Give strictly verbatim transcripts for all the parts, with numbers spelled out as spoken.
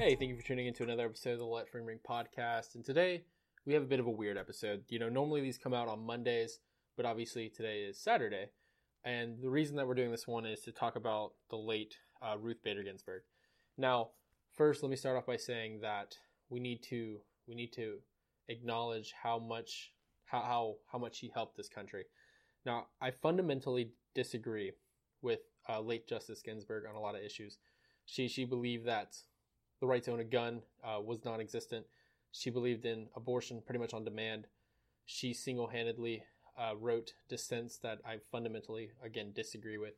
Hey, thank you for tuning in to another episode of the Light Fringe Ring Podcast. And today, we have a bit of a weird episode. You know, normally these come out on Mondays, but obviously today is Saturday. And the reason that we're doing this one is to talk about the late uh, Ruth Bader Ginsburg. Now, first, let me start off by saying that we need to we need to acknowledge how much how how, how much she helped this country. Now, I fundamentally disagree with uh, late Justice Ginsburg on a lot of issues. She she believed that the right to own a gun uh, was non-existent. She believed in abortion pretty much on demand. She single-handedly uh, wrote dissents that I fundamentally, again, disagree with.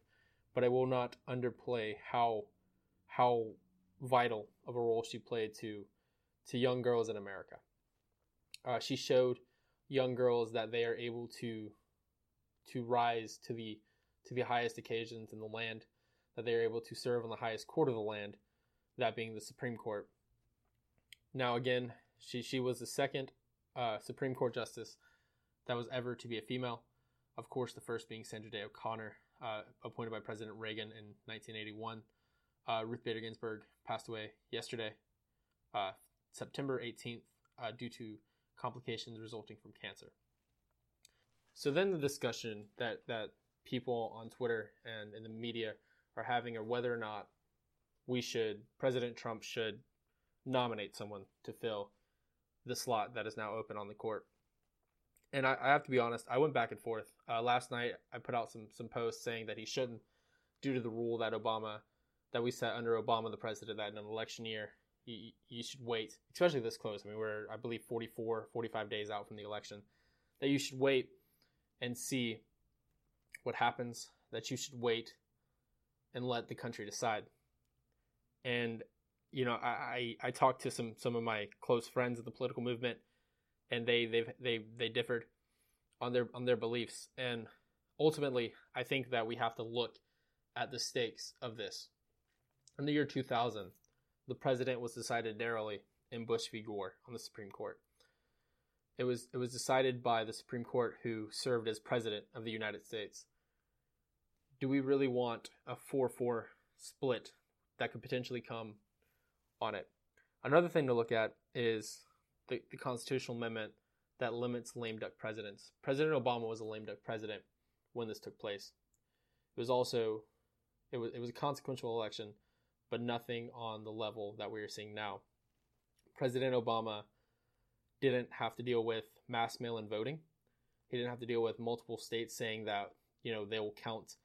But I will not underplay how how vital of a role she played to, to young girls in America. Uh, she showed young girls that they are able to to rise to the to the highest occasions in the land, that they are able to serve on the highest court of the land, that being the Supreme Court. Now, again, she she was the second uh, Supreme Court justice that was ever to be a female. Of course, the first being Sandra Day O'Connor, uh, appointed by President Reagan in nineteen eighty-one. Uh, Ruth Bader Ginsburg passed away yesterday, uh, September eighteenth, uh, due to complications resulting from cancer. So then the discussion that, that people on Twitter and in the media are having are whether or not we should, President Trump should nominate someone to fill the slot that is now open on the court. And I, I have to be honest, I went back and forth. Uh, last night, I put out some some posts saying that he shouldn't, due to the rule that Obama, that we set under Obama, the president, that in an election year, you, you should wait, especially this close. I mean, we're, I believe, forty-four, forty-five days out from the election, that you should wait and see what happens, that you should wait and let the country decide. And, you know, I, I, I talked to some, some of my close friends of the political movement, and they they they they differed on their on their beliefs. And ultimately, I think that we have to look at the stakes of this. In the year two thousand, the president was decided narrowly in Bush v. Gore on the Supreme Court. It was it was decided by the Supreme Court, who served as president of the United States. Do we really want a four four split that could potentially come on it? Another thing to look at is the, the constitutional amendment that limits lame duck presidents. President Obama was a lame duck president when this took place. It was also, it was, it was a consequential election, but nothing on the level that we are seeing now. President Obama didn't have to deal with mass mail-in voting. He didn't have to deal with multiple states saying that, you know, they will count,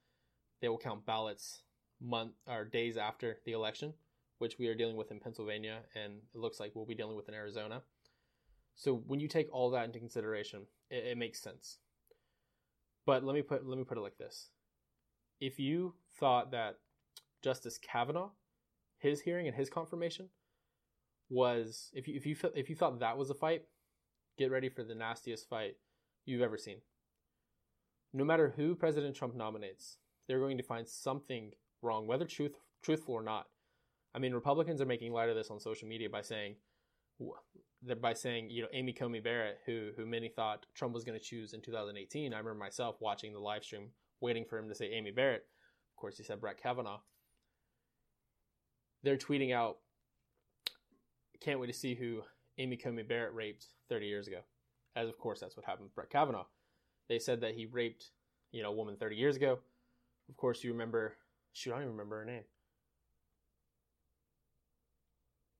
they will count ballots month or days after the election, which we are dealing with in Pennsylvania, and it looks like we'll be dealing with in Arizona. So when you take all that into consideration, it, it makes sense. But let me put let me put it like this: if you thought that Justice Kavanaugh, his hearing and his confirmation was, if you if you if you thought that was a fight, get ready for the nastiest fight you've ever seen. No matter who President Trump nominates, they're going to find something wrong, whether truth truthful or not. I mean, Republicans are making light of this on social media by saying that by saying you know Amy Coney Barrett, who who many thought Trump was going to choose in two thousand eighteen. I remember myself watching the live stream waiting for him to say Amy Barrett. Of course, he said Brett Kavanaugh. They're tweeting out, "Can't wait to see who Amy Coney Barrett raped thirty years ago," as of course that's what happened with Brett Kavanaugh. They said that he raped you know a woman thirty years ago. Of course, you remember. Shoot, I don't even remember her name.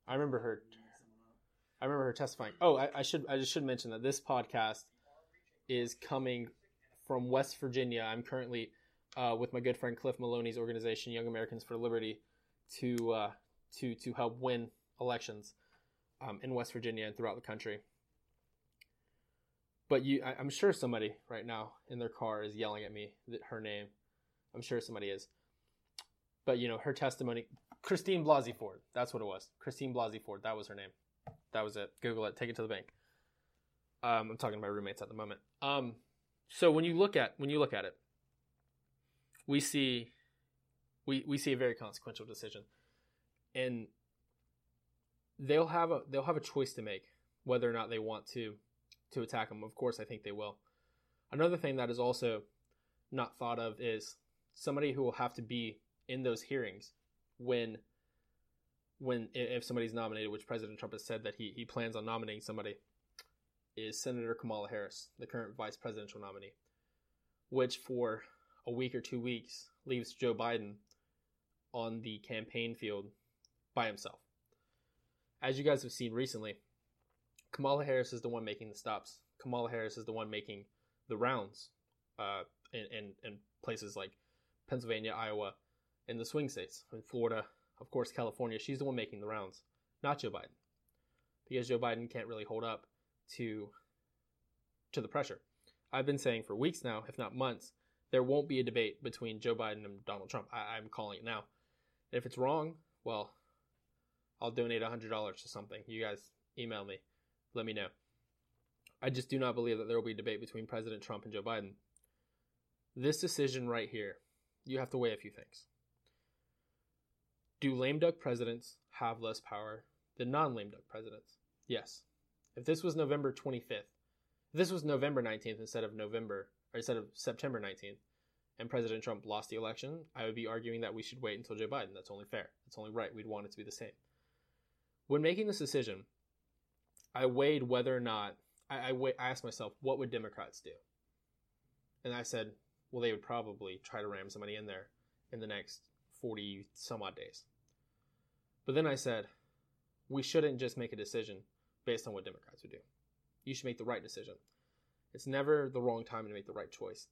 I remember her. I remember her testifying. Oh, I, I should. I just should mention that this podcast is coming from West Virginia. I'm currently uh, with my good friend Cliff Maloney's organization, Young Americans for Liberty, to uh, to to help win elections um, in West Virginia and throughout the country. But you, I, I'm sure somebody right now in their car is yelling at me that her name. I'm sure somebody is. But, you know, her testimony, Christine Blasey Ford. That's what it was. Christine Blasey Ford. That was her name. That was it. Google it. Take it to the bank. Um, I'm talking to my roommates at the moment. Um, so when you look at when you look at it, we see we we see a very consequential decision, and they'll have a they'll have a choice to make whether or not they want to to attack them. Of course, I think they will. Another thing that is also not thought of is somebody who will have to be in those hearings when when if somebody's nominated, which President Trump has said that he he plans on nominating somebody, is Senator Kamala Harris, the current vice presidential nominee, which for a week or two weeks leaves Joe Biden on the campaign field by himself. As you guys have seen recently, Kamala Harris is the one making the stops. Kamala Harris is the one making the rounds uh, in, in, in places like Pennsylvania, Iowa, and the swing states. In Florida, of course, California, she's the one making the rounds, not Joe Biden, because Joe Biden can't really hold up to to the pressure. I've been saying for weeks now, if not months, there won't be a debate between Joe Biden and Donald Trump. I, I'm calling it now. And if it's wrong, well, I'll donate one hundred dollars to something. You guys email me. Let me know. I just do not believe that there will be a debate between President Trump and Joe Biden. This decision right here, you have to weigh a few things. Do lame duck presidents have less power than non-lame duck presidents? Yes. If this was November twenty-fifth, if this was November nineteenth instead of November, or instead of September nineteenth, and President Trump lost the election, I would be arguing that we should wait until Joe Biden. That's only fair. That's only right. We'd want it to be the same. When making this decision, I weighed whether or not, I, I, weigh, I asked myself, what would Democrats do? And I said, well, they would probably try to ram somebody in there in the next forty some odd days. But then I said, we shouldn't just make a decision based on what Democrats would do. You should make the right decision. It's never the wrong time to make the right choice.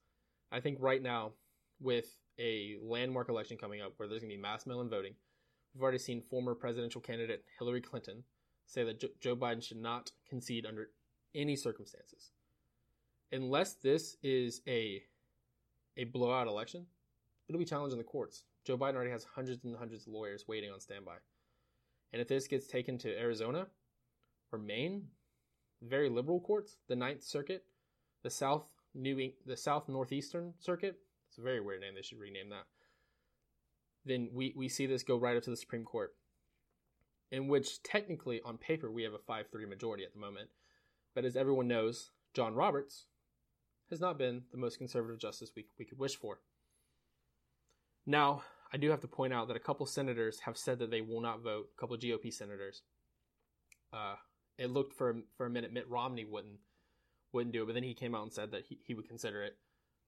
I think right now, with a landmark election coming up where there's going to be mass mail-in voting, we've already seen former presidential candidate Hillary Clinton say that Joe Biden should not concede under any circumstances. Unless this is a, a blowout election, it'll be challenged in the courts. Joe Biden already has hundreds and hundreds of lawyers waiting on standby. And if this gets taken to Arizona, or Maine, very liberal courts, the Ninth Circuit, the South New the South Northeastern Circuit. It's a very weird name. They should rename that. Then we, we see this go right up to the Supreme Court, in which technically on paper we have a five three majority at the moment. But as everyone knows, John Roberts has not been the most conservative justice we, we could wish for. Now, I do have to point out that a couple senators have said that they will not vote, a couple G O P senators. Uh, It looked for for a minute Mitt Romney wouldn't wouldn't do it, but then he came out and said that he, he would consider it.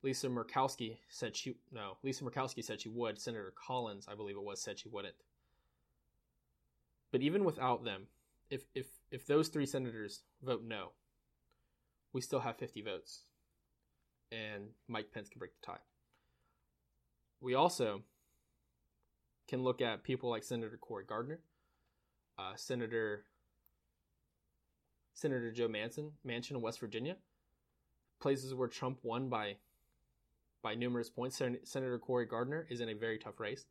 Lisa Murkowski said she no. Lisa Murkowski said she would. Senator Collins, I believe it was, said she wouldn't. But even without them, if if if those three senators vote no, we still have fifty votes, and Mike Pence can break the tie. We also can look at people like Senator Cory Gardner, uh, Senator. Senator Joe Manchin, Manchin in West Virginia, places where Trump won by by numerous points. Sen- Senator Cory Gardner is in a very tough race.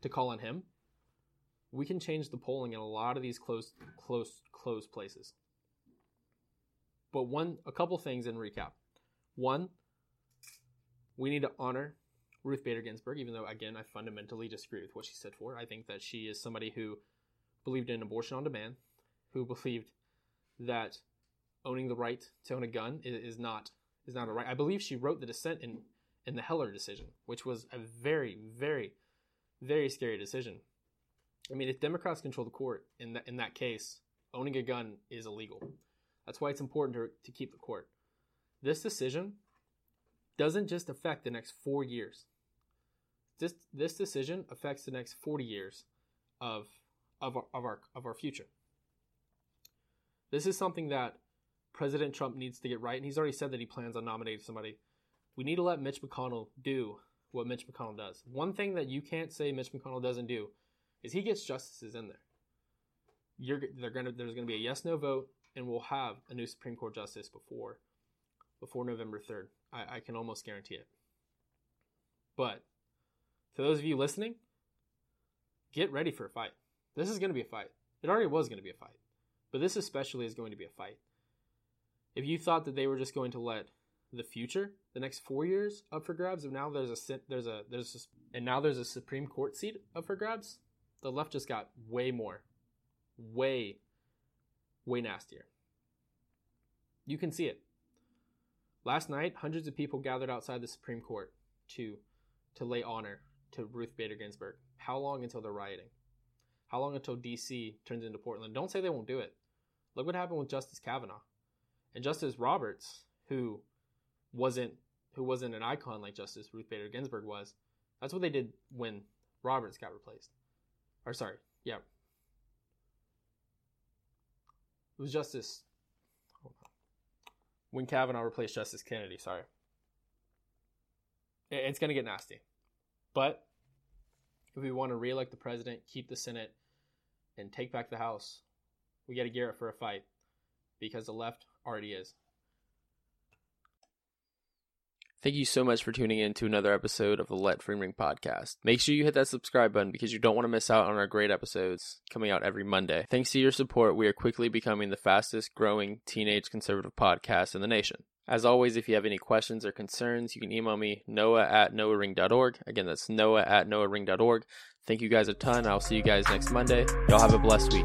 To call on him, we can change the polling in a lot of these close, close, close places. But one, a couple things in recap. One, we need to honor Ruth Bader Ginsburg, even though, again, I fundamentally disagree with what she stood for. I think that she is somebody who believed in abortion on demand, who believed that owning the right to own a gun is, is not is not a right. I believe she wrote the dissent in, in the Heller decision, which was a very, very, very scary decision. I mean, if Democrats control the court in that in that case, owning a gun is illegal. That's why it's important to, to keep the court. This decision doesn't just affect the next four years. This this decision affects the next forty years of of our, of our of our future. This is something that President Trump needs to get right, and he's already said that he plans on nominating somebody. We need to let Mitch McConnell do what Mitch McConnell does. One thing that you can't say Mitch McConnell doesn't do is he gets justices in there. you're they're gonna there's gonna be a yes no vote, and we'll have a new Supreme Court justice before before November third. I, I can almost guarantee it. But for those of you listening, get ready for a fight. This is gonna be a fight. It already was gonna be a fight, but this especially is going to be a fight. If you thought that they were just going to let the future, the next four years, up for grabs, and now there's a there's a there's a, and now there's a Supreme Court seat up for grabs, the left just got way more, way, way nastier. You can see it. Last night, hundreds of people gathered outside the Supreme Court to to lay honor to Ruth Bader Ginsburg. How long until they're rioting? How long until D C turns into Portland? Don't say they won't do it. Look what happened with Justice Kavanaugh and Justice Roberts, who wasn't who wasn't an icon like Justice Ruth Bader Ginsburg was. That's what they did when Roberts got replaced. Or sorry, yeah. It was Justice... Hold on. When Kavanaugh replaced Justice Kennedy, sorry. It's going to get nasty. But if we want to reelect the president, keep the Senate, and take back the House, we got to gear up for a fight, because the left already is. Thank you so much for tuning in to another episode of the Light Fringe Ring Podcast. Make sure you hit that subscribe button because you don't want to miss out on our great episodes coming out every Monday. Thanks to your support, we are quickly becoming the fastest growing teenage conservative podcast in the nation. As always, if you have any questions or concerns, you can email me, noah at noah ring dot org. Again, that's noah at noah ring dot org. Thank you guys a ton. I'll see you guys next Monday. Y'all have a blessed week.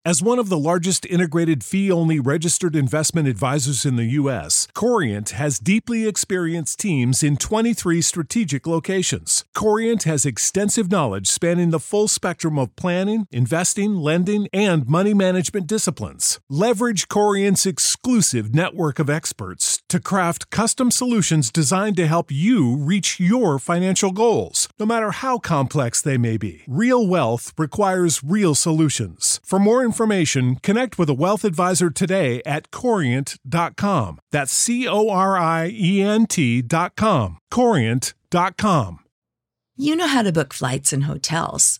As one of the largest integrated fee-only registered investment advisors in the U S, Corient has deeply experienced teams in twenty-three strategic locations. Corient has extensive knowledge spanning the full spectrum of planning, investing, lending, and money management disciplines. Leverage Corient's exclusive network of experts to craft custom solutions designed to help you reach your financial goals, no matter how complex they may be. Real wealth requires real solutions. For more information, connect with a wealth advisor today at corient dot com. That's C O R I E N T dot com. corient dot com. You know how to book flights and hotels.